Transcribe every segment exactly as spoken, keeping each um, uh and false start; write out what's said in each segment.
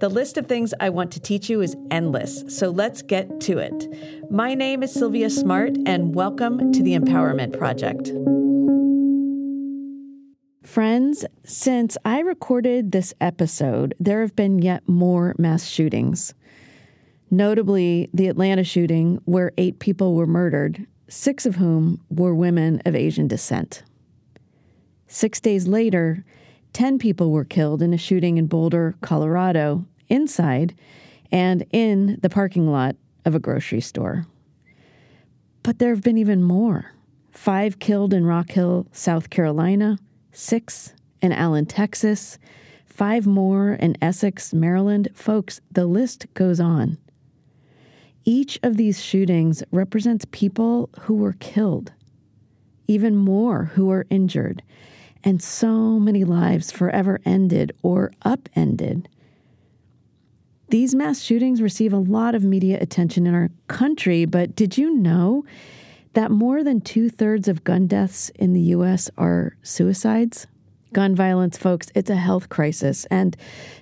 The list of things I want to teach you is endless, so let's get to it. My name is Sylvia Smart, and welcome to The Empowerment Project. Friends, since I recorded this episode, there have been yet more mass shootings. Notably, the Atlanta shooting, where eight people were murdered, six of whom were women of Asian descent. Six days later, ten people were killed in a shooting in Boulder, Colorado, inside and in the parking lot of a grocery store. But there have been even more. Five killed in Rock Hill, South Carolina, six in Allen, Texas, five more in Essex, Maryland. Folks, the list goes on. Each of these shootings represents people who were killed, even more who were injured, and so many lives forever ended or upended. These mass shootings receive a lot of media attention in our country, but did you know that more than two-thirds of gun deaths in the U S are suicides? Gun violence, folks, it's a health crisis, and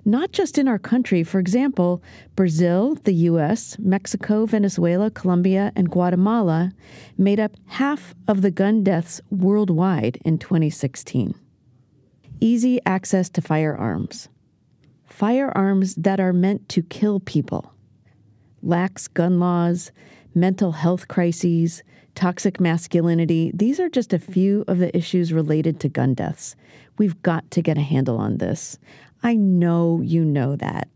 not just in our country. For example, Brazil, the U S, Mexico, Venezuela, Colombia, and Guatemala made up half of the gun deaths worldwide in twenty sixteen. Easy access to firearms. Firearms that are meant to kill people. Lax gun laws, mental health crises, toxic masculinity, these are just a few of the issues related to gun deaths. We've got to get a handle on this. I know you know that.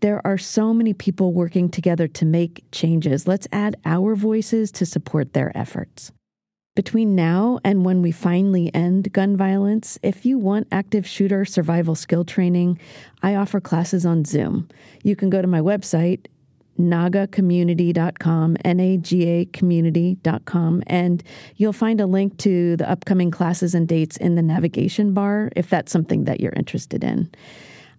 There are so many people working together to make changes. Let's add our voices to support their efforts. Between now and when we finally end gun violence, if you want active shooter survival skill training, I offer classes on Zoom. You can go to my website, naga community dot com, N A G A community dot com, and you'll find a link to the upcoming classes and dates in the navigation bar if that's something that you're interested in.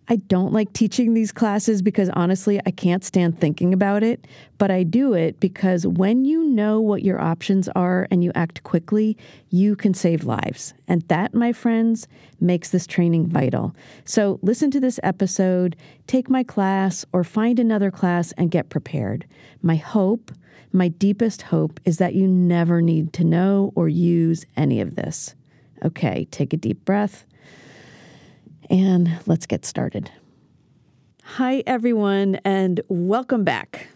I don't like teaching these classes because honestly, I can't stand thinking about it, but I do it because when you know what your options are and you act quickly, you can save lives. And that, my friends, makes this training vital. So listen to this episode, take my class, or find another class and get prepared. My hope, my deepest hope, is that you never need to know or use any of this. Okay, take a deep breath. And let's get started. Hi, everyone, and welcome back.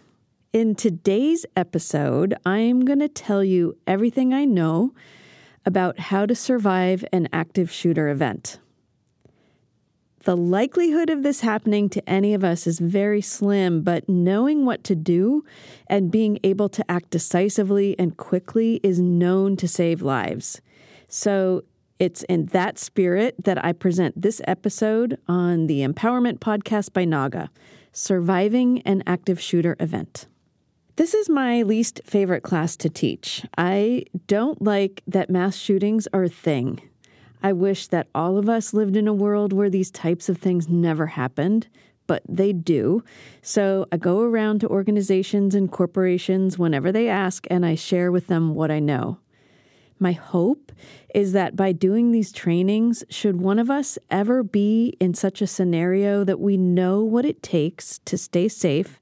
In today's episode, I'm going to tell you everything I know about how to survive an active shooter event. The likelihood of this happening to any of us is very slim, but knowing what to do and being able to act decisively and quickly is known to save lives. So it's in that spirit that I present this episode on the Empowerment Podcast by Naga, Surviving an Active Shooter Event. This is my least favorite class to teach. I don't like that mass shootings are a thing. I wish that all of us lived in a world where these types of things never happened, but they do. So I go around to organizations and corporations whenever they ask, and I share with them what I know. My hope is that by doing these trainings, should one of us ever be in such a scenario that we know what it takes to stay safe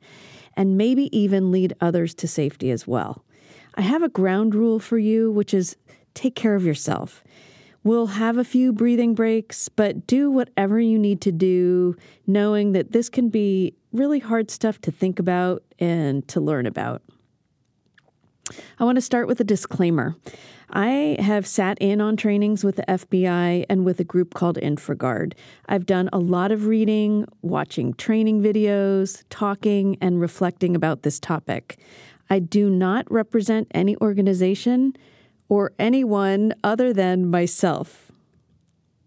and maybe even lead others to safety as well. I have a ground rule for you, which is take care of yourself. We'll have a few breathing breaks, but do whatever you need to do, knowing that this can be really hard stuff to think about and to learn about. I want to start with a disclaimer. I have sat in on trainings with the F B I and with a group called InfraGard. I've done a lot of reading, watching training videos, talking, and reflecting about this topic. I do not represent any organization or anyone other than myself.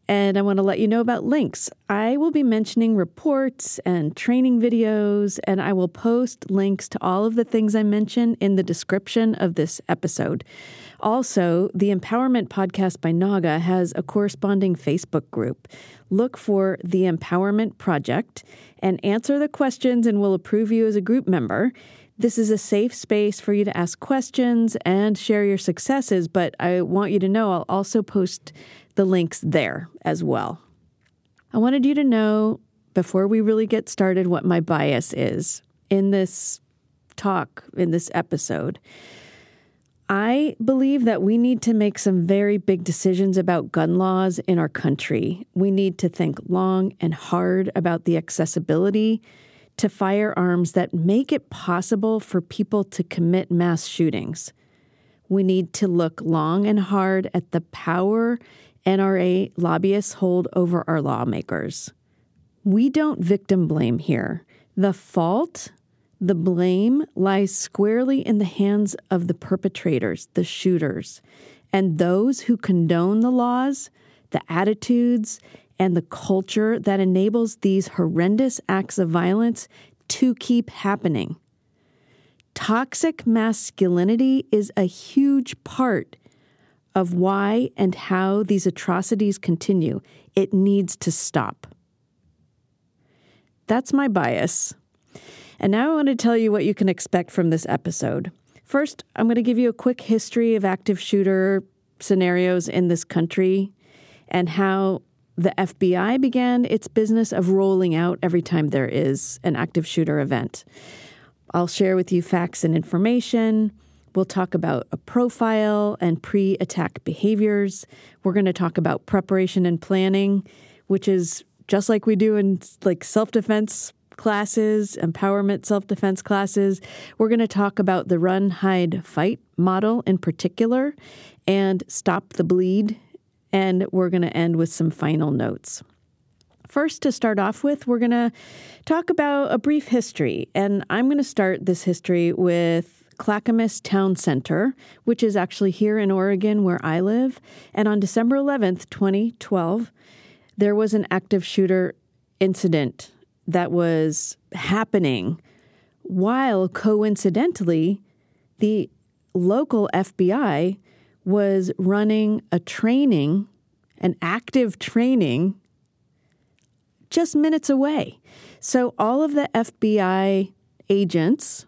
And I want to let you know about links. I will be mentioning reports and training videos, and I will post links to all of the things I mention in the description of this episode. Also, the Empowerment Podcast by Naga has a corresponding Facebook group. Look for The Empowerment Project and answer the questions, and we'll approve you as a group member. This is a safe space for you to ask questions and share your successes, but I want you to know I'll also post the links there as well. I wanted you to know, before we really get started, what my bias is in this talk, in this episode. I believe that we need to make some very big decisions about gun laws in our country. We need to think long and hard about the accessibility to firearms that make it possible for people to commit mass shootings. We need to look long and hard at the power N R A lobbyists hold over our lawmakers. We don't victim blame here. The fault, the blame, lies squarely in the hands of the perpetrators, the shooters, and those who condone the laws, the attitudes, and the culture that enables these horrendous acts of violence to keep happening. Toxic masculinity is a huge part of why and how these atrocities continue. It needs to stop. That's my bias. And now I want to tell you what you can expect from this episode. First, I'm going to give you a quick history of active shooter scenarios in this country and how the F B I began its business of rolling out every time there is an active shooter event. I'll share with you facts and information. We'll talk about a profile and pre-attack behaviors. We're going to talk about preparation and planning, which is just like we do in like self-defense classes, empowerment self-defense classes. We're going to talk about the run, hide, fight model in particular, and stop the bleed. And we're going to end with some final notes. First, to start off with, we're going to talk about a brief history. And I'm going to start this history with Clackamas Town Center, which is actually here in Oregon where I live. And on December eleventh, twenty twelve, there was an active shooter incident that was happening while coincidentally the local F B I was running a training, an active training, just minutes away. So all of the F B I agents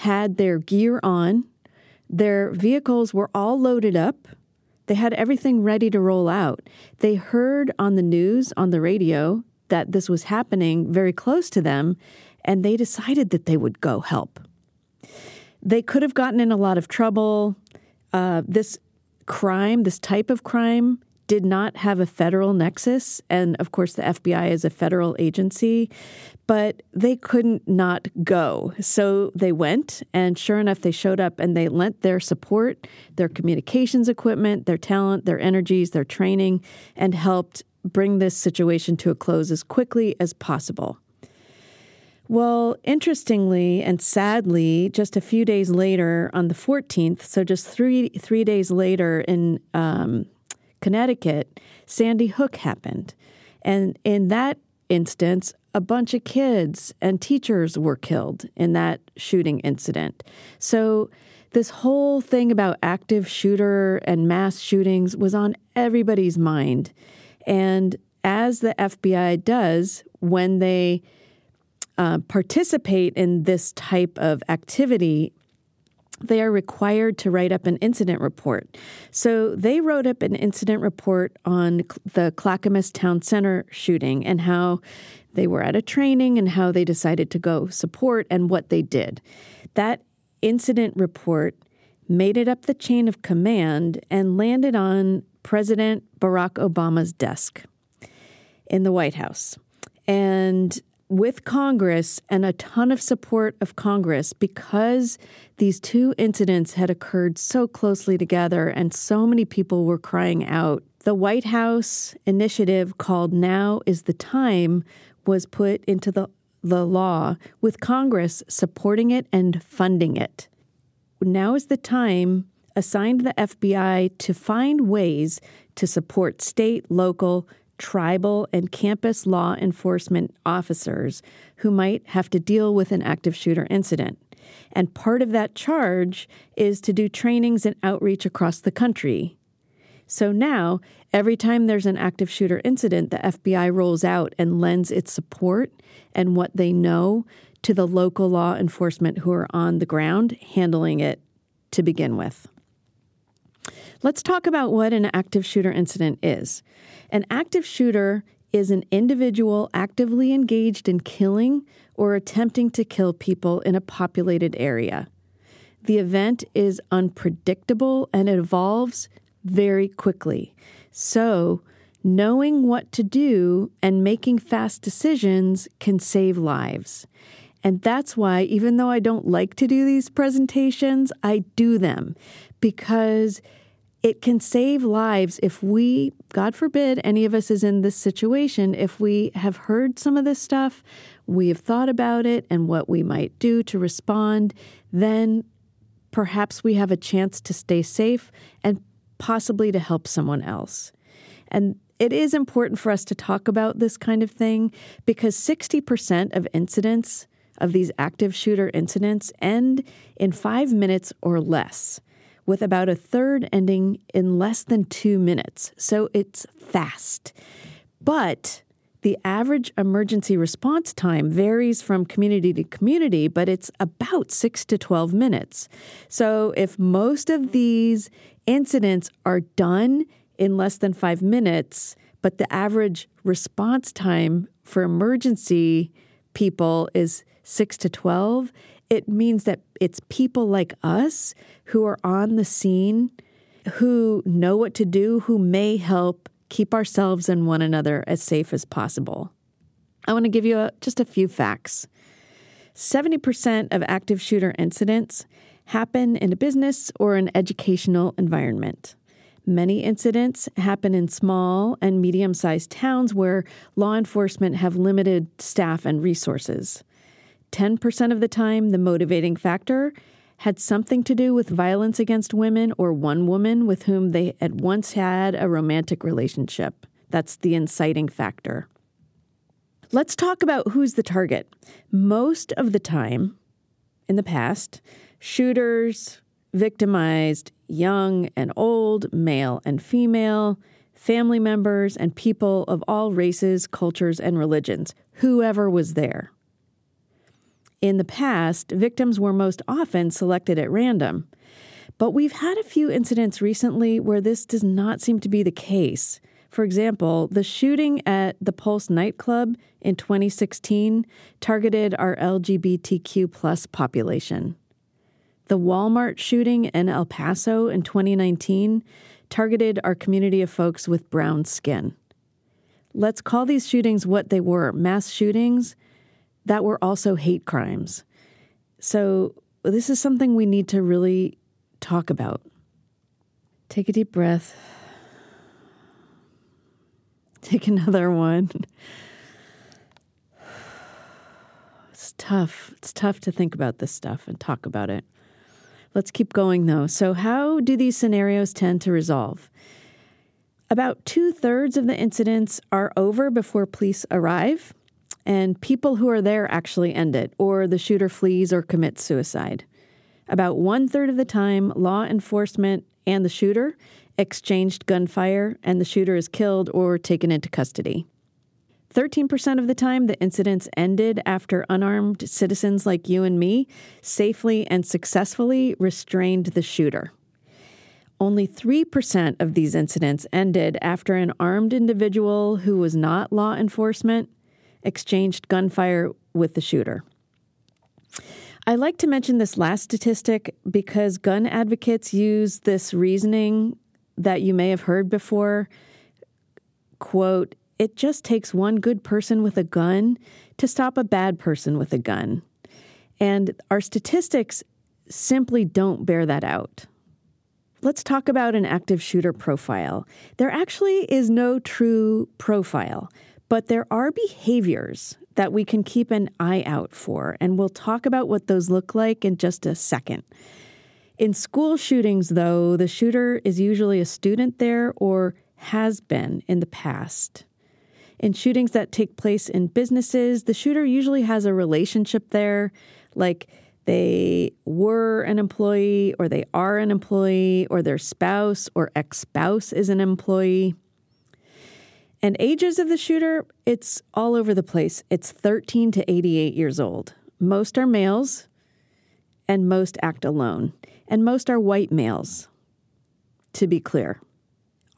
had their gear on. Their vehicles were all loaded up. They had everything ready to roll out. They heard on the news, on the radio, that this was happening very close to them, and they decided that they would go help. They could have gotten in a lot of trouble. Uh, this crime, this type of crime, did not have a federal nexus. And of course, the F B I is a federal agency, but they couldn't not go. So they went, and sure enough, they showed up and they lent their support, their communications equipment, their talent, their energies, their training, and helped bring this situation to a close as quickly as possible. Well, interestingly and sadly, just a few days later on the fourteenth, so just three three days later in um, Connecticut, Sandy Hook happened. And in that instance, a bunch of kids and teachers were killed in that shooting incident. So this whole thing about active shooter and mass shootings was on everybody's mind. And as the F B I does when they Uh, participate in this type of activity, they are required to write up an incident report. So they wrote up an incident report on the Clackamas Town Center shooting and how they were at a training and how they decided to go support and what they did. That incident report made it up the chain of command and landed on President Barack Obama's desk in the White House. And with Congress and a ton of support of Congress, because these two incidents had occurred so closely together and so many people were crying out. The White House initiative called Now is the Time was put into the, the law with Congress supporting it and funding it. Now is the Time assigned the F B I to find ways to support state, local, tribal, and campus law enforcement officers who might have to deal with an active shooter incident. And part of that charge is to do trainings and outreach across the country. So now, every time there's an active shooter incident, the F B I rolls out and lends its support and what they know to the local law enforcement who are on the ground handling it to begin with. Let's talk about what an active shooter incident is. An active shooter is an individual actively engaged in killing or attempting to kill people in a populated area. The event is unpredictable and it evolves very quickly. So, knowing what to do and making fast decisions can save lives. And that's why, even though I don't like to do these presentations, I do them because it can save lives if we, God forbid, any of us is in this situation, if we have heard some of this stuff, we have thought about it and what we might do to respond, then perhaps we have a chance to stay safe and possibly to help someone else. And it is important for us to talk about this kind of thing because sixty percent of incidents, of these active shooter incidents, end in five minutes or less, with about a third ending in less than two minutes. So it's fast. But the average emergency response time varies from community to community, but it's about six to twelve minutes. So if most of these incidents are done in less than five minutes, but the average response time for emergency people is six to twelve, it means that it's people like us who are on the scene, who know what to do, who may help keep ourselves and one another as safe as possible. I want to give you a, just a few facts. seventy percent of active shooter incidents happen in a business or an educational environment. Many incidents happen in small and medium-sized towns where law enforcement have limited staff and resources. ten percent of the time, the motivating factor had something to do with violence against women or one woman with whom they at once had a romantic relationship. That's the inciting factor. Let's talk about who's the target. Most of the time, in the past, shooters victimized young and old, male and female, family members, and people of all races, cultures, and religions, whoever was there. In the past, victims were most often selected at random. But we've had a few incidents recently where this does not seem to be the case. For example, the shooting at the Pulse nightclub in twenty sixteen targeted our L G B T Q plus population. The Walmart shooting in El Paso in twenty nineteen targeted our community of folks with brown skin. Let's call these shootings what they were, mass shootings that were also hate crimes. So this is something we need to really talk about. Take a deep breath. Take another one. It's tough. It's tough to think about this stuff and talk about it. Let's keep going, though. So how do these scenarios tend to resolve? About two-thirds of the incidents are over before police arrive. And people who are there actually end it, or the shooter flees or commits suicide. About one-third of the time, law enforcement and the shooter exchanged gunfire, and the shooter is killed or taken into custody. thirteen percent of the time, the incidents ended after unarmed citizens like you and me safely and successfully restrained the shooter. Only three percent of these incidents ended after an armed individual who was not law enforcement exchanged gunfire with the shooter. I like to mention this last statistic because gun advocates use this reasoning that you may have heard before, quote, it just takes one good person with a gun to stop a bad person with a gun. And our statistics simply don't bear that out. Let's talk about an active shooter profile. There actually is no true profile, but there are behaviors that we can keep an eye out for, and we'll talk about what those look like in just a second. In school shootings, though, the shooter is usually a student there or has been in the past. In shootings that take place in businesses, the shooter usually has a relationship there, like they were an employee or they are an employee or their spouse or ex-spouse is an employee. And ages of the shooter, it's all over the place. It's thirteen to eighty-eight years old. Most are males and most act alone. And most are white males, to be clear.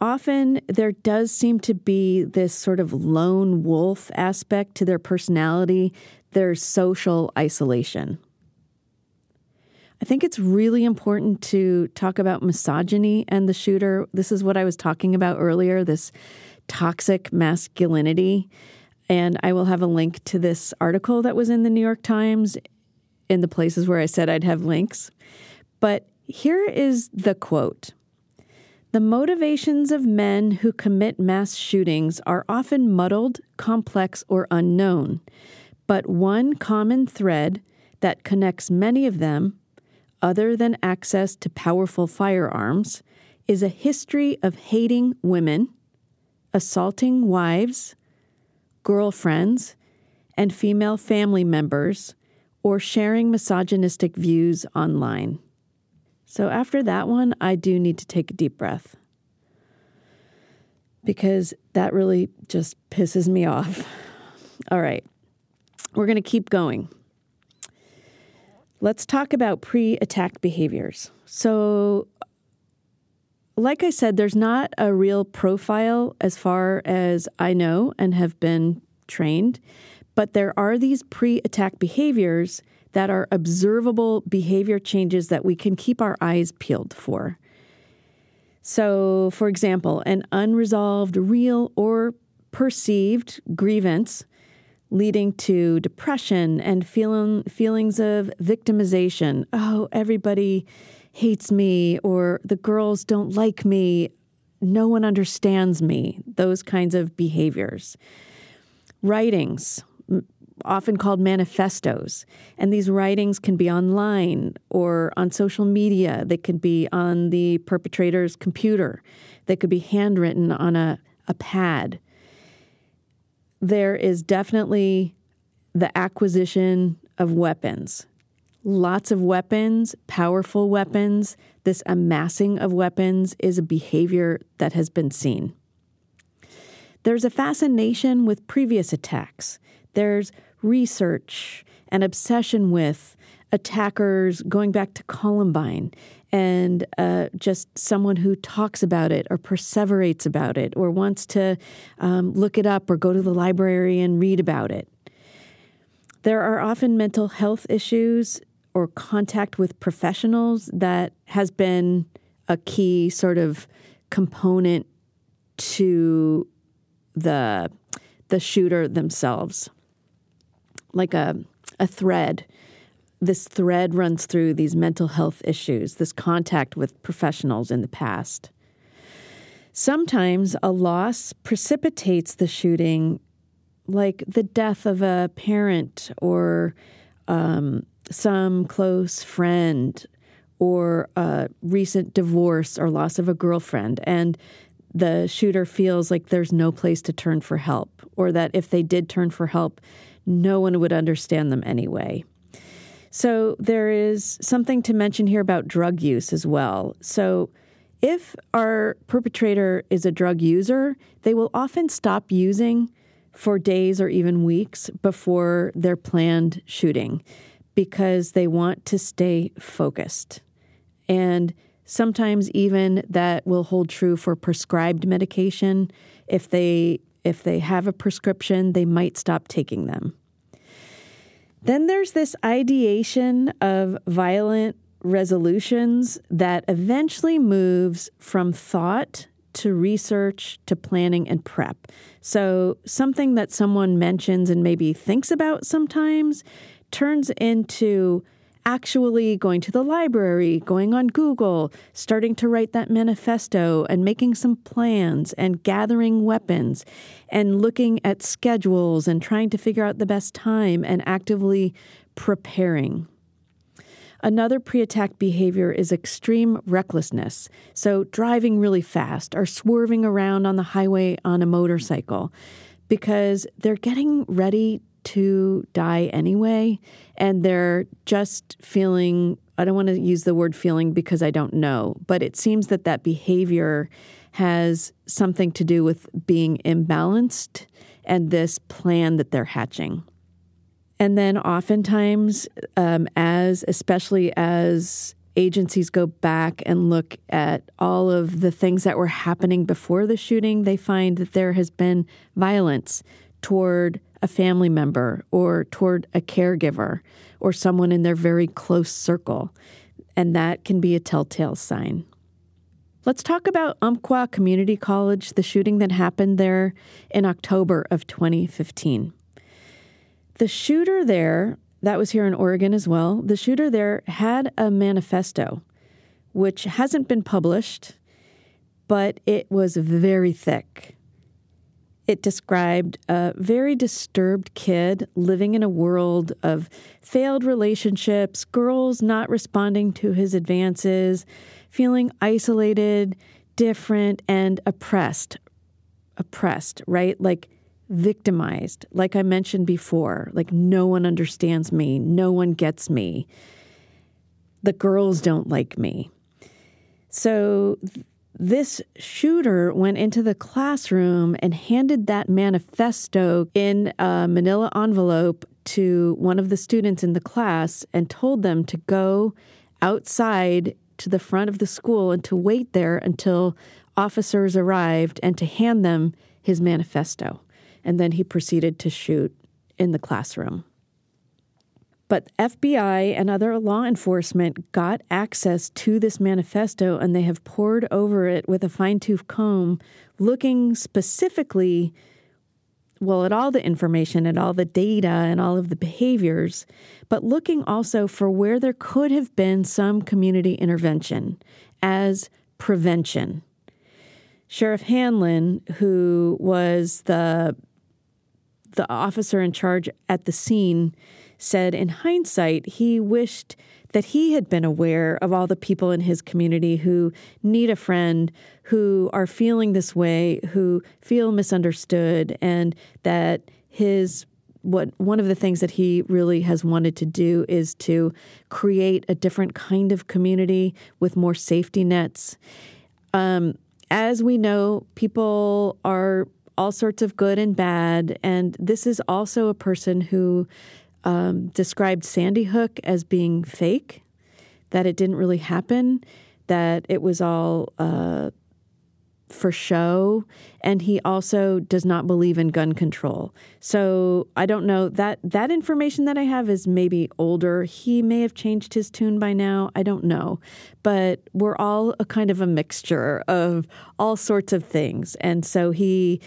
Often there does seem to be this sort of lone wolf aspect to their personality, their social isolation. I think it's really important to talk about misogyny and the shooter. This is what I was talking about earlier, this toxic masculinity. And I will have a link to this article that was in the New York Times in the places where I said I'd have links. But here is the quote. The motivations of men who commit mass shootings are often muddled, complex, or unknown. But one common thread that connects many of them, other than access to powerful firearms, is a history of hating women, assaulting wives, girlfriends, and female family members, or sharing misogynistic views online. So after that one, I do need to take a deep breath because that really just pisses me off. All right, we're going to keep going. Let's talk about pre-attack behaviors. So like I said, there's not a real profile as far as I know and have been trained, but there are these pre-attack behaviors that are observable behavior changes that we can keep our eyes peeled for. So, for example, an unresolved, real, or perceived grievance leading to depression and feeling, feelings of victimization. Oh, everybody hates me, or the girls don't like me, no one understands me, those kinds of behaviors. Writings, often called manifestos. And these writings can be online or on social media. They could be on the perpetrator's computer. They could be handwritten on a, a pad. There is definitely the acquisition of weapons. Lots of weapons, powerful weapons. This amassing of weapons is a behavior that has been seen. There's a fascination with previous attacks. There's research and obsession with attackers going back to Columbine and uh, just someone who talks about it or perseverates about it or wants to um, look it up or go to the library and read about it. There are often mental health issues or contact with professionals that has been a key sort of component to the the shooter themselves. Like a, a thread. This thread runs through these mental health issues, this contact with professionals in the past. Sometimes a loss precipitates the shooting, like the death of a parent or um, some close friend or a recent divorce or loss of a girlfriend. And the shooter feels like there's no place to turn for help, or that if they did turn for help, no one would understand them anyway. So there is something to mention here about drug use as well. So if our perpetrator is a drug user, they will often stop using for days or even weeks before their planned shooting because they want to stay focused. And sometimes even that will hold true for prescribed medication. If they if they have a prescription, they might stop taking them. Then there's this ideation of violent resolutions that eventually moves from thought to research, to planning and prep. So something that someone mentions and maybe thinks about sometimes turns into actually going to the library, going on Google, starting to write that manifesto and making some plans and gathering weapons and looking at schedules and trying to figure out the best time and actively preparing. Another pre-attack behavior is extreme recklessness. So driving really fast or swerving around on the highway on a motorcycle because they're getting ready to die anyway, and they're just feeling, I don't want to use the word feeling because I don't know, but it seems that that behavior has something to do with being imbalanced and this plan that they're hatching. And then oftentimes, um, as especially as agencies go back and look at all of the things that were happening before the shooting, they find that there has been violence toward a family member or toward a caregiver or someone in their very close circle. And that can be a telltale sign. Let's talk about Umpqua Community College, the shooting that happened there in October of twenty fifteen. The shooter there, that was here in Oregon as well, the shooter there had a manifesto, which hasn't been published, but it was very thick. It described a very disturbed kid living in a world of failed relationships, girls not responding to his advances, feeling isolated, different, and oppressed. Oppressed, right? Like victimized, like I mentioned before, like no one understands me, no one gets me, the girls don't like me. So th- this shooter went into the classroom and handed that manifesto in a manila envelope to one of the students in the class and told them to go outside to the front of the school and to wait there until officers arrived and to hand them his manifesto. And then he proceeded to shoot in the classroom. But F B I and other law enforcement got access to this manifesto, and they have pored over it with a fine-tooth comb, looking specifically, well, at all the information, at all the data, and all of the behaviors, but looking also for where there could have been some community intervention as prevention. Sheriff Hanlon, who was the The officer in charge at the scene, said in hindsight he wished that he had been aware of all the people in his community who need a friend, who are feeling this way, who feel misunderstood, and that his what one of the things that he really has wanted to do is to create a different kind of community with more safety nets. Um, as we know, people are all sorts of good and bad. And this is also a person who um, described Sandy Hook as being fake, that it didn't really happen, that it was all uh, for show. And he also does not believe in gun control. So I don't know that that information that I have is maybe older. He may have changed his tune by now. I don't know. But we're all a kind of a mixture of all sorts of things. And so he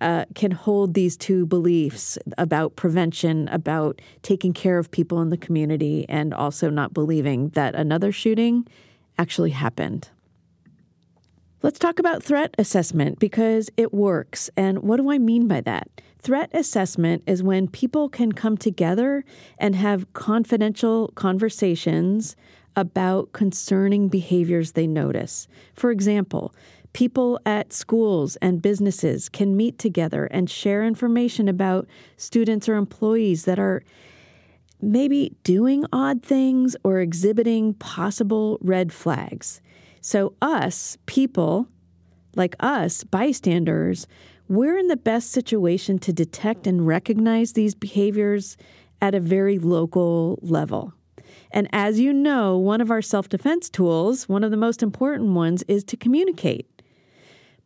Uh, can hold these two beliefs about prevention, about taking care of people in the community, and also not believing that another shooting actually happened. Let's talk about threat assessment because it works. And what do I mean by that? Threat assessment is when people can come together and have confidential conversations about concerning behaviors they notice. For example, people at schools and businesses can meet together and share information about students or employees that are maybe doing odd things or exhibiting possible red flags. So us, people, like us, bystanders, we're in the best situation to detect and recognize these behaviors at a very local level. And as you know, one of our self-defense tools, one of the most important ones, is to communicate.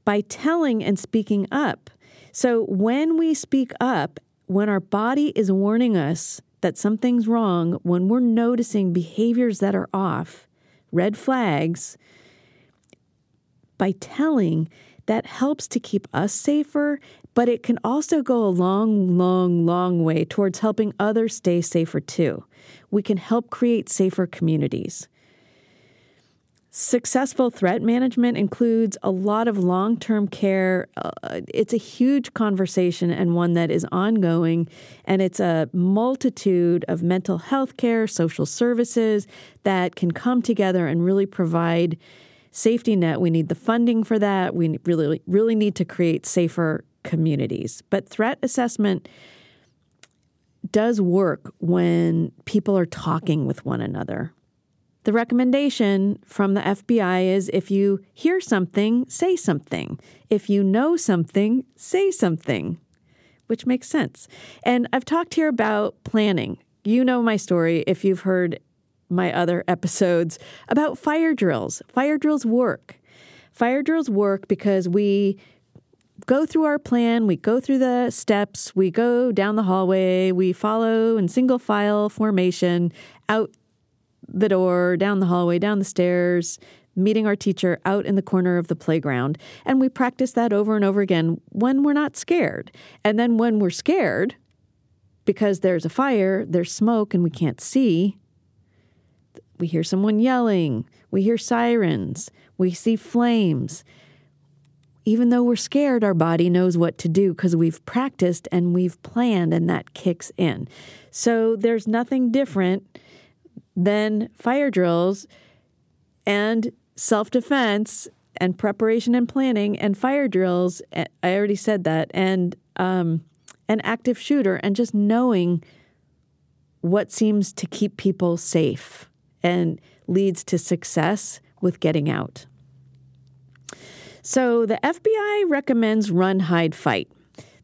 By telling and speaking up. So when we speak up, when our body is warning us that something's wrong, when we're noticing behaviors that are off, red flags, by telling, that helps to keep us safer, but it can also go a long, long, long way towards helping others stay safer too. We can help create safer communities. Successful threat management includes a lot of long-term care. Uh, it's a huge conversation and one that is ongoing, and it's a multitude of mental health care, social services that can come together and really provide safety net. We need the funding for that. We really, really need to create safer communities. But threat assessment does work when people are talking with one another. The recommendation from the F B I is if you hear something, say something. If you know something, say something, which makes sense. And I've talked here about planning. You know my story if you've heard my other episodes about fire drills. Fire drills work. Fire drills work because we go through our plan, we go through the steps, we go down the hallway, we follow in single file formation out the door, down the hallway, down the stairs, meeting our teacher out in the corner of the playground. And we practice that over and over again when we're not scared. And then when we're scared, because there's a fire, there's smoke, and we can't see, we hear someone yelling, we hear sirens, we see flames. Even though we're scared, our body knows what to do because we've practiced and we've planned, and that kicks in. So there's nothing different than fire drills and self-defense and preparation and planning and fire drills, I already said that, and um, an active shooter and just knowing what seems to keep people safe and leads to success with getting out. So the F B I recommends run, hide, fight,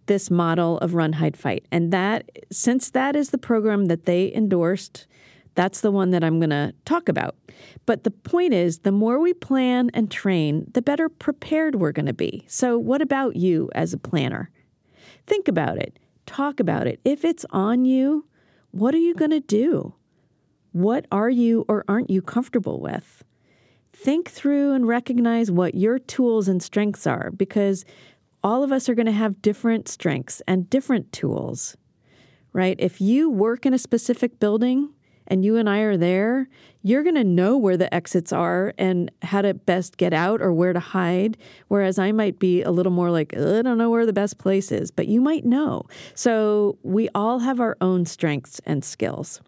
this model of run, hide, fight. And that, since that is the program that they endorsed, that's the one that I'm going to talk about. But the point is, the more we plan and train, the better prepared we're going to be. So what about you as a planner? Think about it. Talk about it. If it's on you, what are you going to do? What are you or aren't you comfortable with? Think through and recognize what your tools and strengths are, because all of us are going to have different strengths and different tools, right? If you work in a specific building and you and I are there, you're going to know where the exits are and how to best get out or where to hide, whereas I might be a little more like, I don't know where the best place is, but you might know. So we all have our own strengths and skills.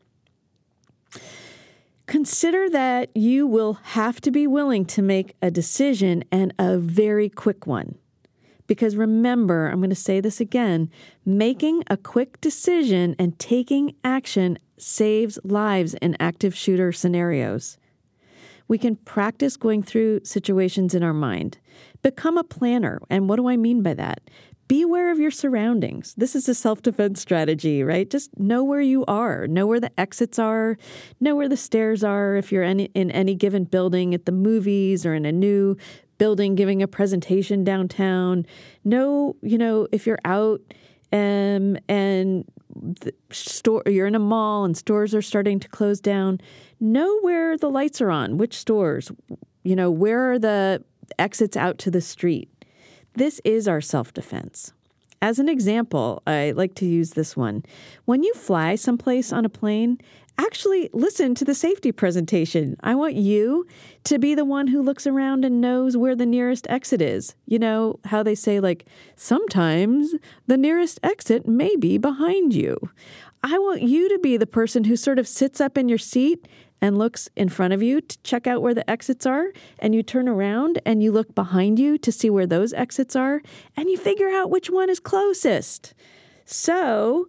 Consider that you will have to be willing to make a decision, and a very quick one. Because remember, I'm going to say this again, making a quick decision and taking action saves lives in active shooter scenarios. We can practice going through situations in our mind. Become a planner. And what do I mean by that? Be aware of your surroundings. This is a self-defense strategy, right? Just know where you are. Know where the exits are. Know where the stairs are if you're in any given building, at the movies or in a new building giving a presentation downtown. Know, you know, if you're out um, and the store, you're in a mall and stores are starting to close down, know where the lights are on, which stores, you know, where are the exits out to the street. This is our self-defense. As an example, I like to use this one. When you fly someplace on a plane, actually listen to the safety presentation. I want you to be the one who looks around and knows where the nearest exit is. You know how they say, like, sometimes the nearest exit may be behind you. I want you to be the person who sort of sits up in your seat and looks in front of you to check out where the exits are, and you turn around and you look behind you to see where those exits are, and you figure out which one is closest. So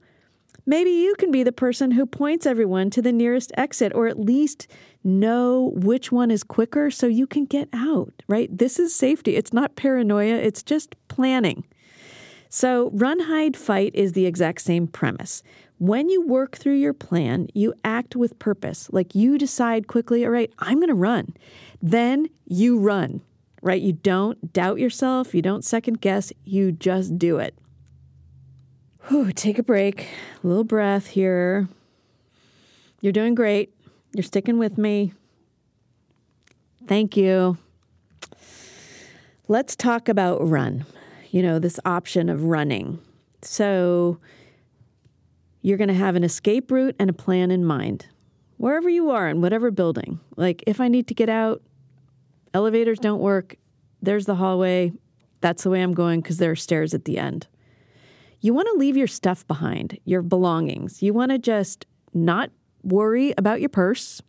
maybe you can be the person who points everyone to the nearest exit, or at least know which one is quicker so you can get out, right? This is safety. It's not paranoia. It's just planning. So run, hide, fight is the exact same premise. When you work through your plan, you act with purpose. Like, you decide quickly, all right, I'm going to run. Then you run, right? You don't doubt yourself. You don't second guess. You just do it. Whew, take a break, a little breath here. You're doing great. You're sticking with me. Thank you. Let's talk about run, you know, this option of running. So you're going to have an escape route and a plan in mind, wherever you are in whatever building. Like, if I need to get out, elevators don't work, there's the hallway, that's the way I'm going because there are stairs at the end. You want to leave your stuff behind, your belongings. You want to just not worry about your purse,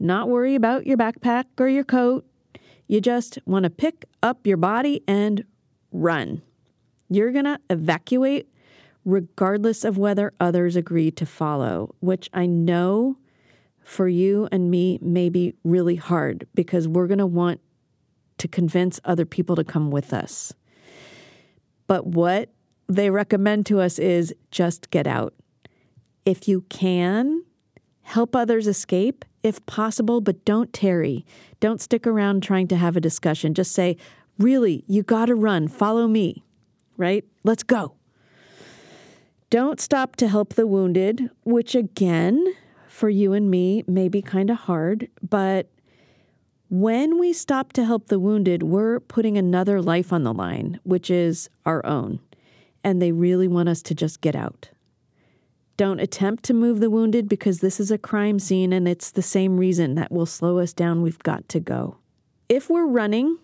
not worry about your backpack or your coat. You just want to pick up your body and run. You're going to evacuate regardless of whether others agree to follow, which I know for you and me may be really hard because we're going to want to convince other people to come with us. But what they recommend to us is just get out. If you can, help others escape if possible, but don't tarry. Don't stick around trying to have a discussion. Just say, really, you got to run. Follow me, right? Let's go. Don't stop to help the wounded, which again, for you and me, may be kind of hard, but when we stop to help the wounded, we're putting another life on the line, which is our own. And they really want us to just get out. Don't attempt to move the wounded because this is a crime scene and it's the same reason that will slow us down. We've got to go. If we're running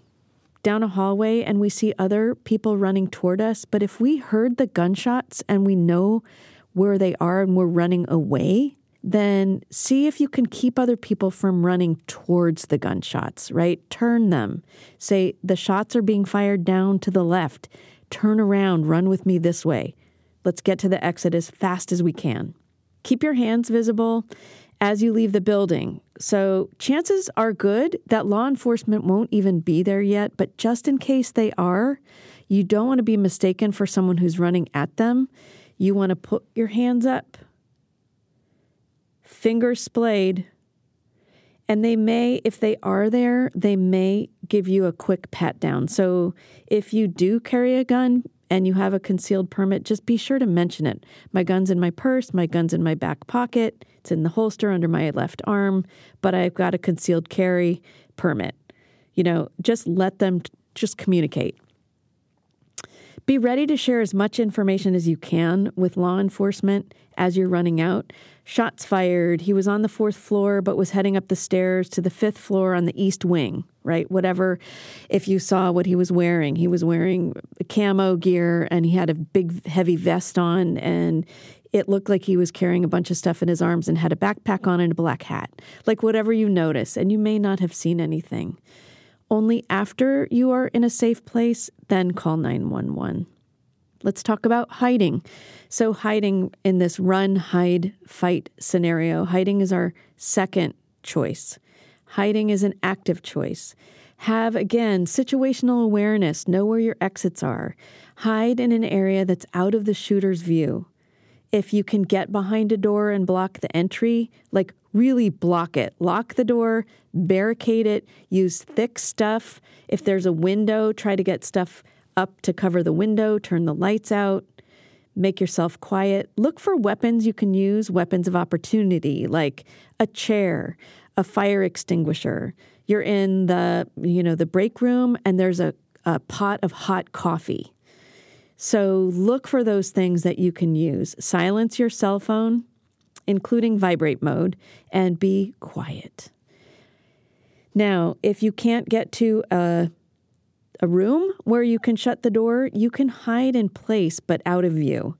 down a hallway and we see other people running toward us, but if we heard the gunshots and we know where they are and we're running away, then see if you can keep other people from running towards the gunshots, right? Turn them. Say, the shots are being fired down to the left. Turn around, run with me this way. Let's get to the exit as fast as we can. Keep your hands visible as you leave the building. So chances are good that law enforcement won't even be there yet, but just in case they are, you don't want to be mistaken for someone who's running at them. You want to put your hands up, fingers splayed, and they may, if they are there, they may give you a quick pat down. So if you do carry a gun and you have a concealed permit, just be sure to mention it. My gun's in my purse, my gun's in my back pocket, it's in the holster under my left arm, but I've got a concealed carry permit. You know, just let them, t- just communicate. Be ready to share as much information as you can with law enforcement as you're running out. Shots fired. He was on the fourth floor, but was heading up the stairs to the fifth floor on the east wing, right? Whatever. If you saw what he was wearing, he was wearing camo gear and he had a big heavy vest on and it looked like he was carrying a bunch of stuff in his arms and had a backpack on and a black hat. Like whatever you notice, and you may not have seen anything. Only after you are in a safe place, then call nine one one. Let's talk about hiding. So hiding in this run, hide, fight scenario, hiding is our second choice. Hiding is an active choice. Have, again, situational awareness. Know where your exits are. Hide in an area that's out of the shooter's view. If you can get behind a door and block the entry, like really block it. Lock the door, barricade it, use thick stuff. If there's a window, try to get stuff up to cover the window, turn the lights out, make yourself quiet. Look for weapons you can use, weapons of opportunity, like a chair, a fire extinguisher. You're in the, you know, the break room and there's a, a pot of hot coffee. So look for those things that you can use. Silence your cell phone, including vibrate mode, and be quiet. Now, if you can't get to a, a room where you can shut the door, you can hide in place, but out of view.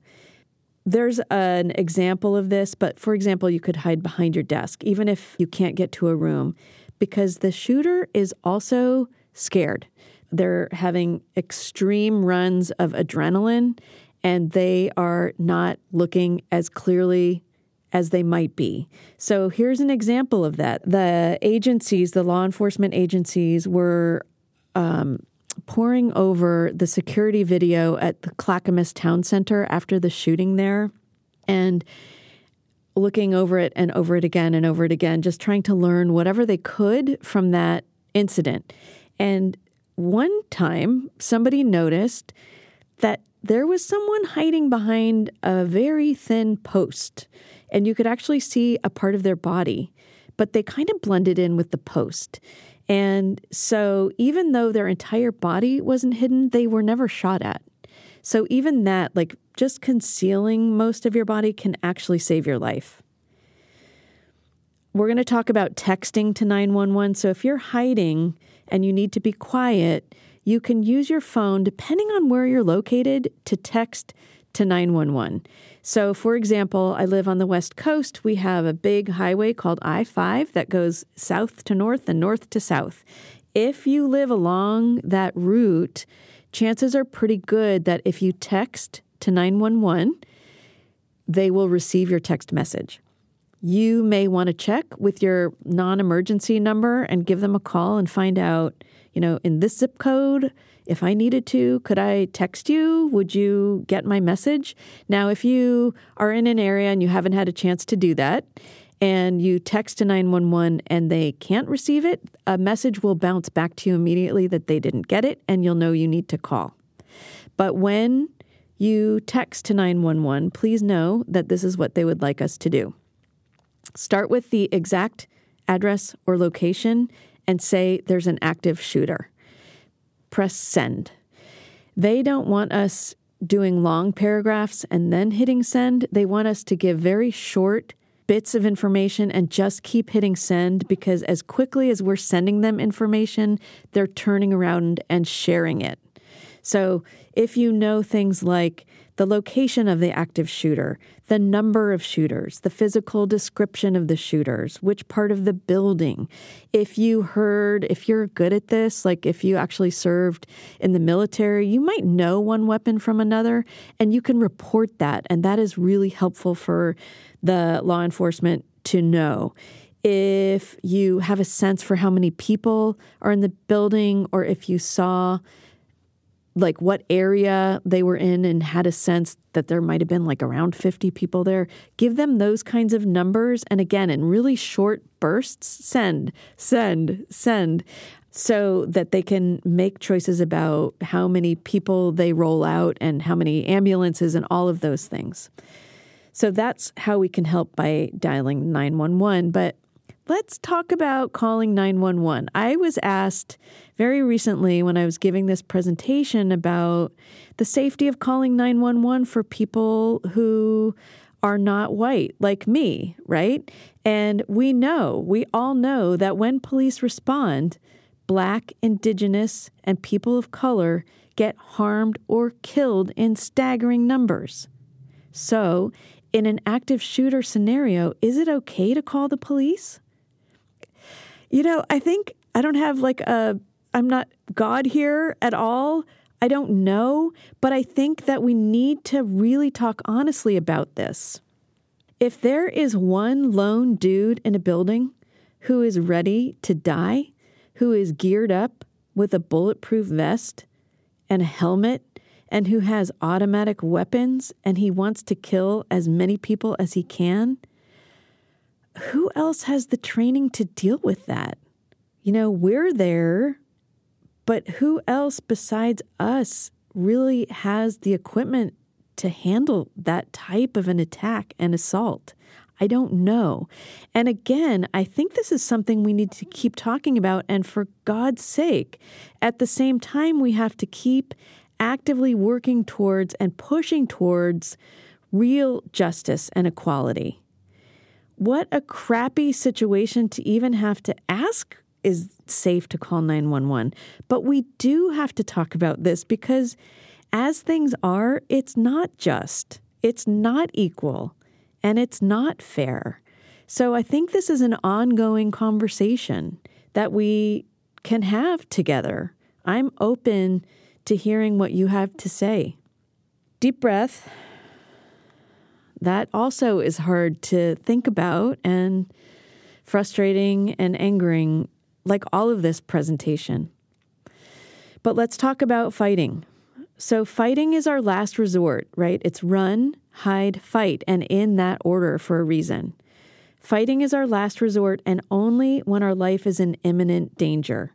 There's an example of this, but for example, you could hide behind your desk, even if you can't get to a room, because the shooter is also scared. They're having extreme runs of adrenaline, and they are not looking as clearly as they might be. So here's an example of that. The agencies, the law enforcement agencies were um, poring over the security video at the Clackamas Town Center after the shooting there and looking over it and over it again and over it again, just trying to learn whatever they could from that incident. And one time somebody noticed that there was someone hiding behind a very thin post, and you could actually see a part of their body, but they kind of blended in with the post. And so even though their entire body wasn't hidden, they were never shot at. So even that, like just concealing most of your body can actually save your life. We're going to talk about texting to nine one one. So if you're hiding and you need to be quiet, you can use your phone, depending on where you're located, to text to nine one one. So, for example, I live on the West Coast. We have a big highway called I five that goes south to north and north to south. If you live along that route, chances are pretty good that if you text to nine one one, they will receive your text message. You may want to check with your non-emergency number and give them a call and find out, you know, in this zip code, if I needed to, could I text you? Would you get my message? Now, if you are in an area and you haven't had a chance to do that and you text to nine one one and they can't receive it, a message will bounce back to you immediately that they didn't get it and you'll know you need to call. But when you text to nine one one, please know that this is what they would like us to do. Start with the exact address or location and say there's an active shooter. Press send. They don't want us doing long paragraphs and then hitting send. They want us to give very short bits of information and just keep hitting send, because as quickly as we're sending them information, they're turning around and sharing it. So if you know things like the location of the active shooter, the number of shooters, the physical description of the shooters, which part of the building. If you heard, if you're good at this, like if you actually served in the military, you might know one weapon from another, and you can report that. And that is really helpful for the law enforcement to know. If you have a sense for how many people are in the building, or if you saw like what area they were in and had a sense that there might have been like around fifty people there. Give them those kinds of numbers. And again, in really short bursts, send, send, send, so that they can make choices about how many people they roll out and how many ambulances and all of those things. So that's how we can help by dialing nine one one. But let's talk about calling nine one one. I was asked very recently when I was giving this presentation about the safety of calling nine one one for people who are not white, like me, right? And we know, we all know that when police respond, Black, Indigenous, and people of color get harmed or killed in staggering numbers. So, in an active shooter scenario, is it okay to call the police? You know, I think I don't have like a, I'm not God here at all. I don't know, but I think that we need to really talk honestly about this. If there is one lone dude in a building who is ready to die, who is geared up with a bulletproof vest and a helmet, and who has automatic weapons, and he wants to kill as many people as he can, who else has the training to deal with that? You know, we're there, but who else besides us really has the equipment to handle that type of an attack and assault? I don't know. And again, I think this is something we need to keep talking about. And for God's sake, at the same time, we have to keep actively working towards and pushing towards real justice and equality. What a crappy situation to even have to ask is safe to call nine one one. But we do have to talk about this, because as things are, it's not just, it's not equal, and it's not fair. So I think this is an ongoing conversation that we can have together. I'm open to hearing what you have to say. Deep breath. That also is hard to think about and frustrating and angering, like all of this presentation. But let's talk about fighting. So fighting is our last resort, right? It's run, hide, fight, and in that order for a reason. Fighting is our last resort, and only when our life is in imminent danger.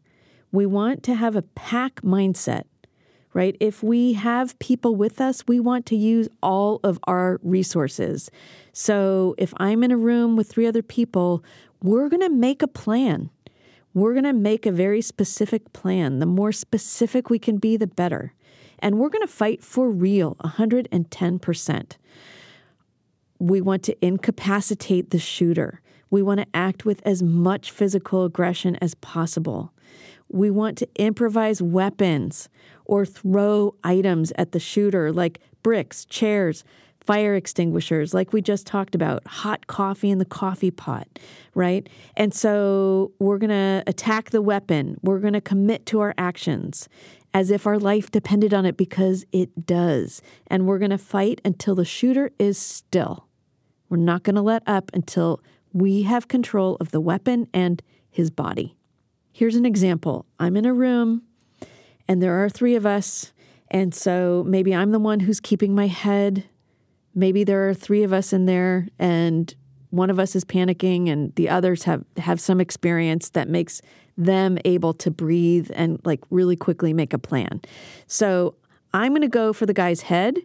We want to have a pack mindset. Right? If we have people with us, we want to use all of our resources. So if I'm in a room with three other people, we're going to make a plan. we're going to make a very specific plan. The more specific we can be, the better. And we're going to fight for real, one hundred ten percent. We want to incapacitate the shooter. We want to act with as much physical aggression as possible. We want to improvise weapons or throw items at the shooter like bricks, chairs, fire extinguishers, like we just talked about, hot coffee in the coffee pot, right? And so we're going to attack the weapon. We're going to commit to our actions as if our life depended on it, because it does. And we're going to fight until the shooter is still. We're not going to let up until we have control of the weapon and his body. Here's an example. I'm in a room and there are three of us. And so maybe I'm the one who's keeping my head. Maybe there are three of us in there and one of us is panicking and the others have, have some experience that makes them able to breathe and like really quickly make a plan. So I'm going to go for the guy's head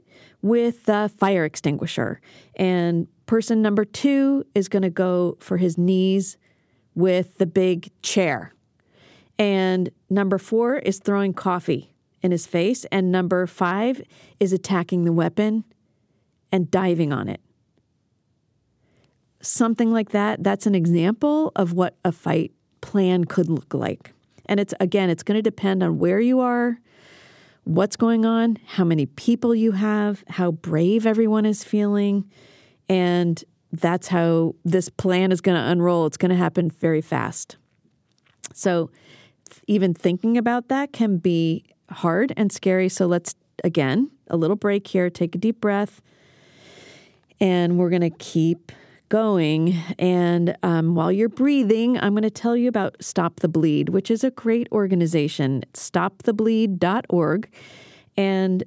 with the fire extinguisher. And person number two is going to go for his knees with the big chair. And number four is throwing coffee in his face. And number five is attacking the weapon and diving on it. Something like that, that's an example of what a fight plan could look like. And it's, again, it's going to depend on where you are, what's going on, how many people you have, how brave everyone is feeling. And that's how this plan is going to unroll. It's going to happen very fast. So even thinking about that can be hard and scary. So let's, again, a little break here, take a deep breath. And we're going to keep going. And um, while you're breathing, I'm going to tell you about Stop the Bleed, which is a great organization. It's stop the bleed dot org. And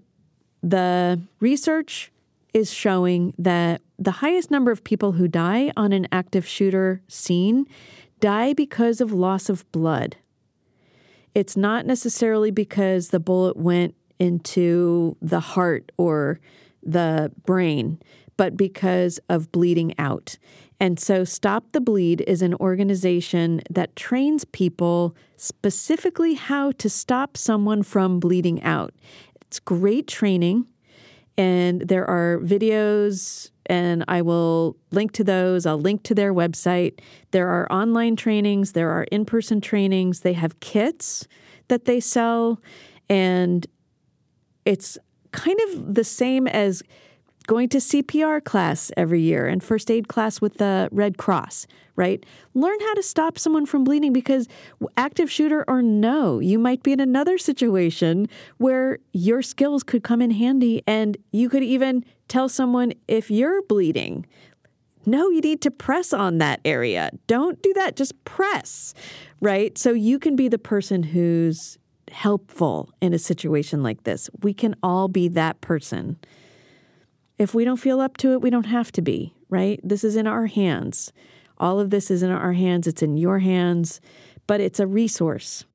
the research is showing that the highest number of people who die on an active shooter scene die because of loss of blood. It's not necessarily because the bullet went into the heart or the brain, but because of bleeding out. And so Stop the Bleed is an organization that trains people specifically how to stop someone from bleeding out. It's great training, and there are videos, and I will link to those. I'll link to their website. There are online trainings. There are in-person trainings. They have kits that they sell, and it's kind of the same as going to C P R class every year and first aid class with the Red Cross, right? Learn how to stop someone from bleeding, because active shooter or no, you might be in another situation where your skills could come in handy, and you could even tell someone if you're bleeding, no, you need to press on that area. Don't do that. Just press, right? So you can be the person who's helpful in a situation like this. We can all be that person. If we don't feel up to it, we don't have to be, right? This is in our hands. All of this is in our hands. It's in your hands, but it's a resource.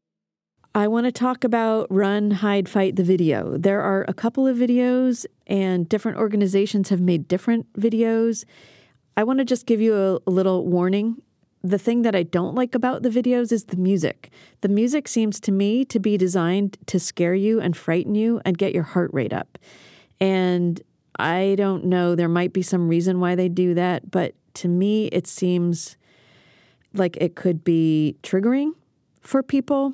I want to talk about Run, Hide, Fight, the video. There are a couple of videos, and different organizations have made different videos. I want to just give you a, a little warning. The thing that I don't like about the videos is the music. The music seems to me to be designed to scare you and frighten you and get your heart rate up. And I don't know. There might be some reason why they do that, but to me, it seems like it could be triggering for people.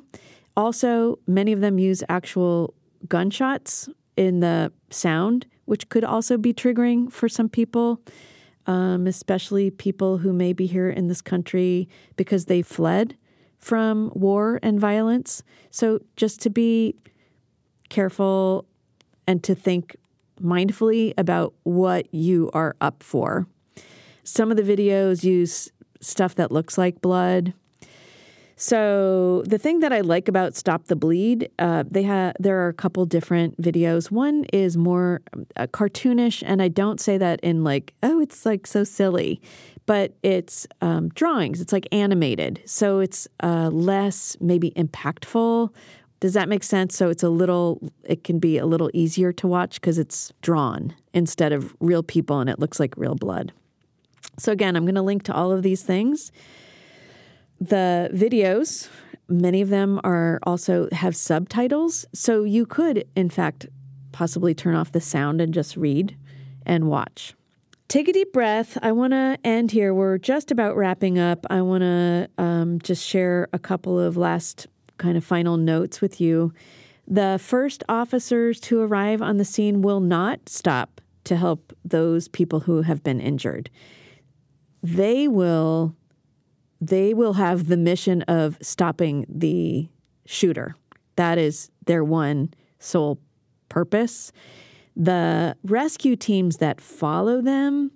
Also, many of them use actual gunshots in the sound, which could also be triggering for some people, um, especially people who may be here in this country because they fled from war and violence. So just to be careful and to think mindfully about what you are up for. Some of the videos use stuff that looks like blood. So the thing that I like about Stop the Bleed, uh, they have there are a couple different videos. One is more uh, cartoonish, and I don't say that in like, oh, it's like so silly, but it's um, drawings. It's like animated, so it's uh, less maybe impactful. Does that make sense? So it's a little, it can be a little easier to watch because it's drawn instead of real people and it looks like real blood. So again, I'm going to link to all of these things. The videos, many of them are also have subtitles, so you could, in fact, possibly turn off the sound and just read and watch. Take a deep breath. I want to end here. We're just about wrapping up. I want to um, just share a couple of last kind of final notes with you. The first officers to arrive on the scene will not stop to help those people who have been injured. They will, they will have the mission of stopping the shooter. That is their one sole purpose. The rescue teams that follow them,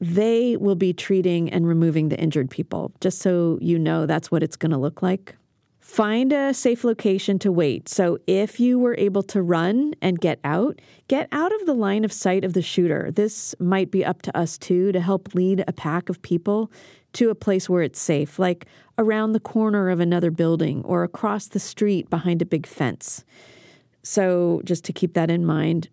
they will be treating and removing the injured people. Just so you know, that's what it's going to look like. Find a safe location to wait. So if you were able to run and get out, get out of the line of sight of the shooter. This might be up to us, too, to help lead a pack of people to a place where it's safe, like around the corner of another building or across the street behind a big fence. So just to keep that in mind.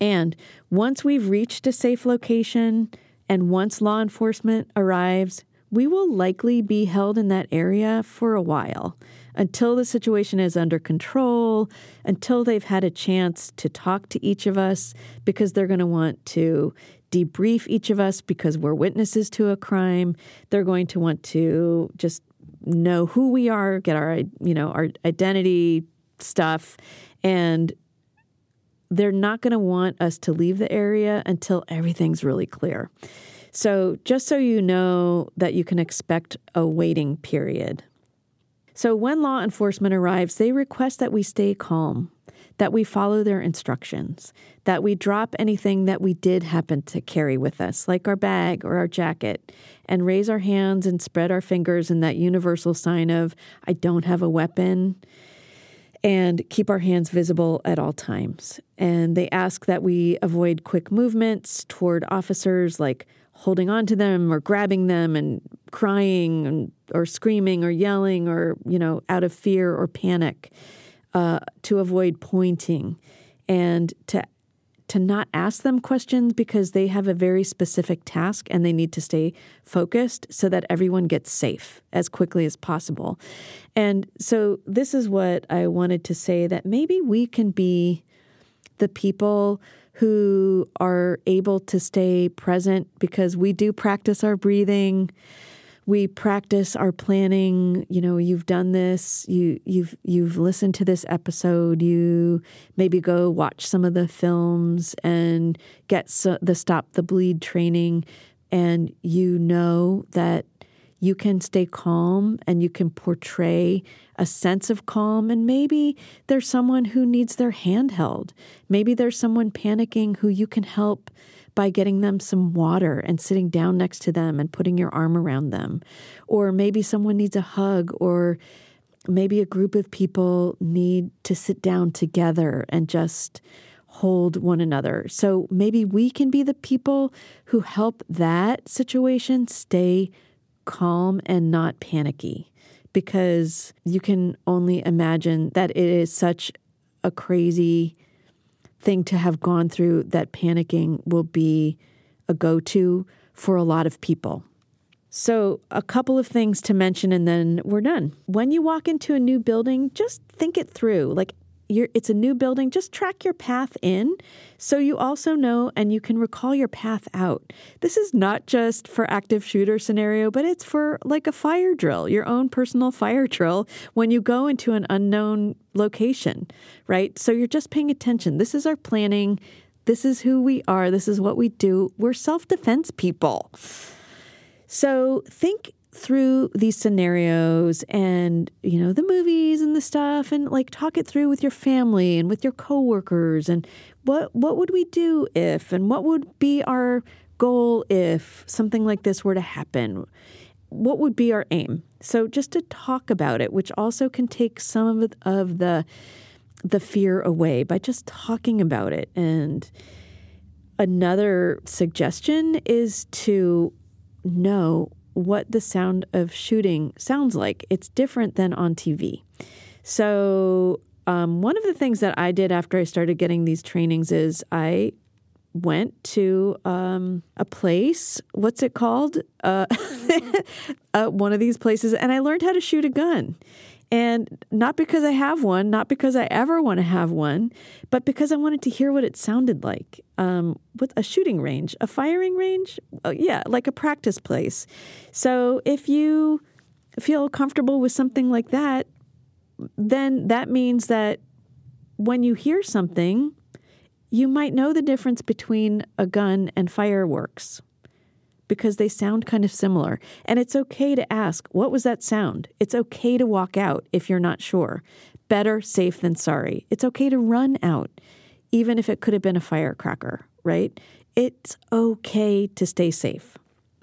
And once we've reached a safe location and once law enforcement arrives, we will likely be held in that area for a while until the situation is under control, until they've had a chance to talk to each of us, because they're going to want to debrief each of us because we're witnesses to a crime. They're going to want to just know who we are, get our, you know, our identity stuff. And they're not going to want us to leave the area until everything's really clear. So just so you know that you can expect a waiting period. So when law enforcement arrives, they request that we stay calm, that we follow their instructions, that we drop anything that we did happen to carry with us, like our bag or our jacket, and raise our hands and spread our fingers in that universal sign of, I don't have a weapon, and keep our hands visible at all times. And they ask that we avoid quick movements toward officers, like holding on to them or grabbing them and crying and, or screaming or yelling or, you know, out of fear or panic, uh, to avoid pointing and to to not ask them questions because they have a very specific task and they need to stay focused so that everyone gets safe as quickly as possible. And so this is what I wanted to say, that maybe we can be the people who are able to stay present because we do practice our breathing. We practice our planning. You know, you've done this. You, you've you've listened to this episode. You maybe go watch some of the films and get so, the Stop the Bleed training, and you know that you can stay calm and you can portray a sense of calm. And maybe there's someone who needs their hand held. Maybe there's someone panicking who you can help by getting them some water and sitting down next to them and putting your arm around them. Or maybe someone needs a hug, or maybe a group of people need to sit down together and just hold one another. So maybe we can be the people who help that situation stay calm and not panicky, because you can only imagine that it is such a crazy thing to have gone through, that panicking will be a go-to for a lot of people. So a couple of things to mention and then we're done. When you walk into a new building, just think it through. Like you're, it's a new building, just track your path in so you also know and you can recall your path out. This is not just for active shooter scenario, but it's for like a fire drill, your own personal fire drill when you go into an unknown location, right? So you're just paying attention. This is our planning. This is who we are. This is what we do. We're self-defense people. So think through these scenarios and, you know, the movies and the stuff, and like talk it through with your family and with your coworkers, and what what would we do if, and what would be our goal if something like this were to happen? What would be our aim? So just to talk about it, which also can take some of the, of the the fear away by just talking about it. And another suggestion is to know what the sound of shooting sounds like. It's different than on T V. So um, one of the things that I did after I started getting these trainings is I went to um, a place, what's it called? Uh, uh, one of these places, and I learned how to shoot a gun. And not because I have one, not because I ever want to have one, but because I wanted to hear what it sounded like. Um, with a shooting range, a firing range, oh, yeah, like a practice place. So if you feel comfortable with something like that, then that means that when you hear something, you might know the difference between a gun and fireworks, because they sound kind of similar. And it's okay to ask, what was that sound? It's okay to walk out if you're not sure. Better safe than sorry. It's okay to run out, even if it could have been a firecracker, right? It's okay to stay safe.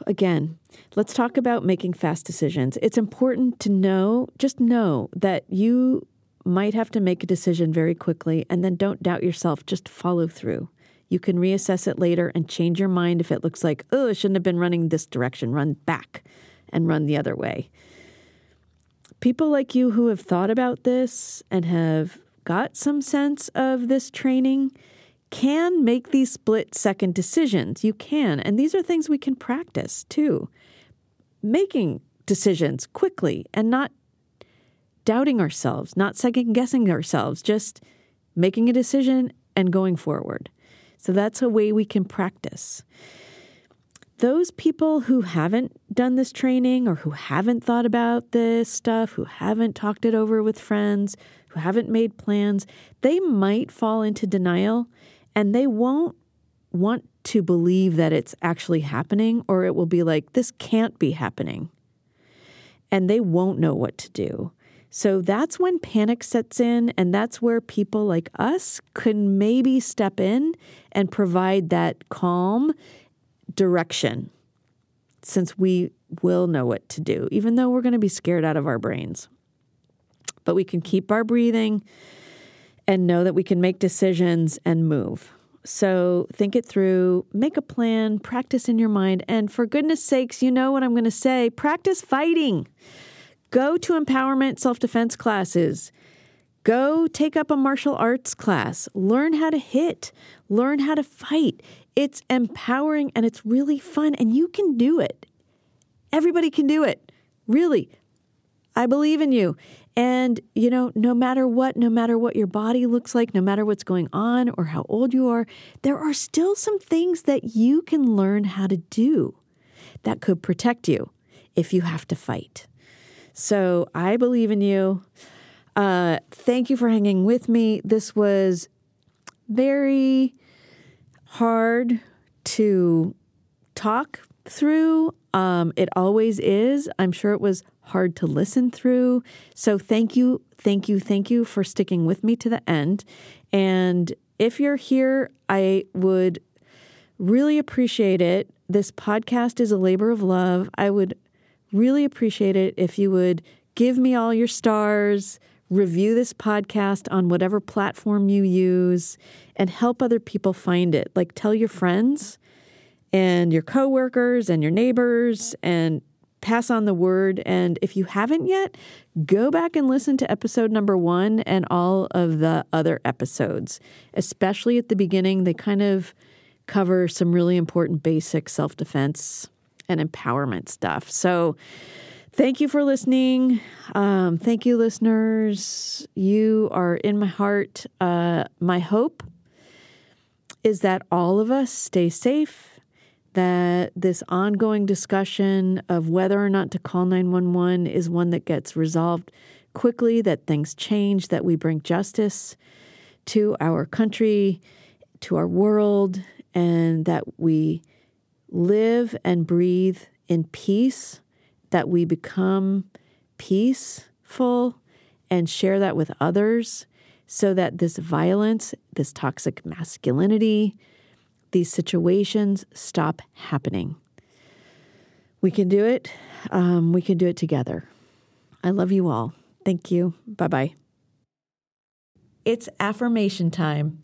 Again, let's talk about making fast decisions. It's important to know, just know that you might have to make a decision very quickly, and then don't doubt yourself. Just follow through. You can reassess it later and change your mind if it looks like, oh, I shouldn't have been running this direction. Run back and run the other way. People like you who have thought about this and have got some sense of this training can make these split-second decisions. You can. And these are things we can practice, too. Making decisions quickly and not doubting ourselves, not second-guessing ourselves, just making a decision and going forward. So that's a way we can practice. Those people who haven't done this training or who haven't thought about this stuff, who haven't talked it over with friends, who haven't made plans, they might fall into denial, and they won't want to believe that it's actually happening, or it will be like, this can't be happening. And they won't know what to do. So that's when panic sets in, and that's where people like us can maybe step in and provide that calm direction, since we will know what to do, even though we're going to be scared out of our brains. But we can keep our breathing and know that we can make decisions and move. So think it through, make a plan, practice in your mind, and for goodness sakes, you know what I'm going to say, practice fighting. Go to empowerment self-defense classes. Go take up a martial arts class. Learn how to hit. Learn how to fight. It's empowering, and it's really fun, and you can do it. Everybody can do it. Really. I believe in you. And, you know, no matter what, no matter what your body looks like, no matter what's going on or how old you are, there are still some things that you can learn how to do that could protect you if you have to fight. So I believe in you. Uh, thank you for hanging with me. This was very hard to talk through. Um, it always is. I'm sure it was hard to listen through. So thank you, thank you, thank you for sticking with me to the end. And if you're here, I would really appreciate it. This podcast is a labor of love. I would really appreciate it if you would give me all your stars, review this podcast on whatever platform you use, and help other people find it. Like, tell your friends and your coworkers and your neighbors, and pass on the word. And if you haven't yet, go back and listen to episode number one and all of the other episodes. Especially at the beginning, they kind of cover some really important basic self-defense and empowerment stuff. So thank you for listening. Um, thank you, listeners. You are in my heart. Uh, my hope is that all of us stay safe, that this ongoing discussion of whether or not to call nine one one is one that gets resolved quickly, that things change, that we bring justice to our country, to our world, and that we live and breathe in peace, that we become peaceful and share that with others, so that this violence, this toxic masculinity, these situations stop happening. We can do it. Um, we can do it together. I love you all. Thank you. Bye-bye. It's affirmation time.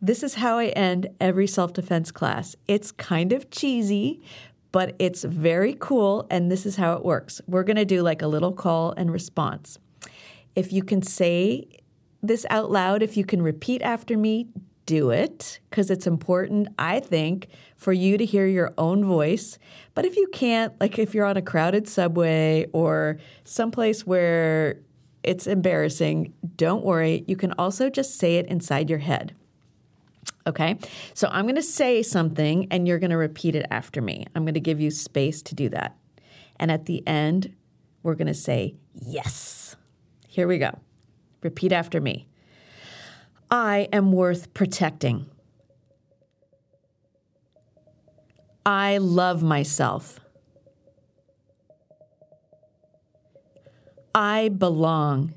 This is how I end every self-defense class. It's kind of cheesy, but it's very cool, and this is how it works. We're going to do like a little call and response. If you can say this out loud, if you can repeat after me, do it because it's important, I think, for you to hear your own voice. But if you can't, like if you're on a crowded subway or someplace where it's embarrassing, don't worry. You can also just say it inside your head. Okay? So I'm going to say something and you're going to repeat it after me. I'm going to give you space to do that. And at the end, we're going to say yes. Here we go. Repeat after me. I am worth protecting. I love myself. I belong.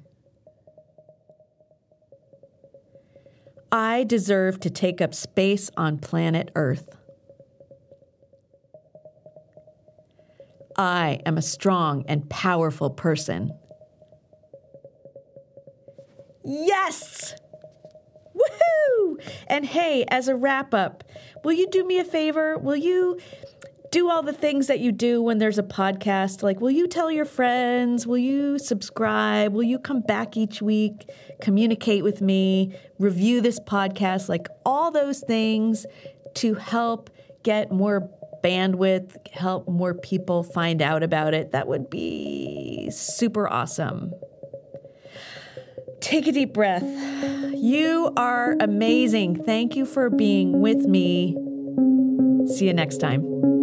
I deserve to take up space on planet Earth. I am a strong and powerful person. Yes! Woohoo! And hey, as a wrap-up, will you do me a favor? Will you do all the things that you do when there's a podcast? Like, will you tell your friends? Will you subscribe? Will you come back each week, communicate with me, review this podcast? Like, all those things to help get more bandwidth, help more people find out about it. That would be super awesome. Take a deep breath. You are amazing. Thank you for being with me. See you next time.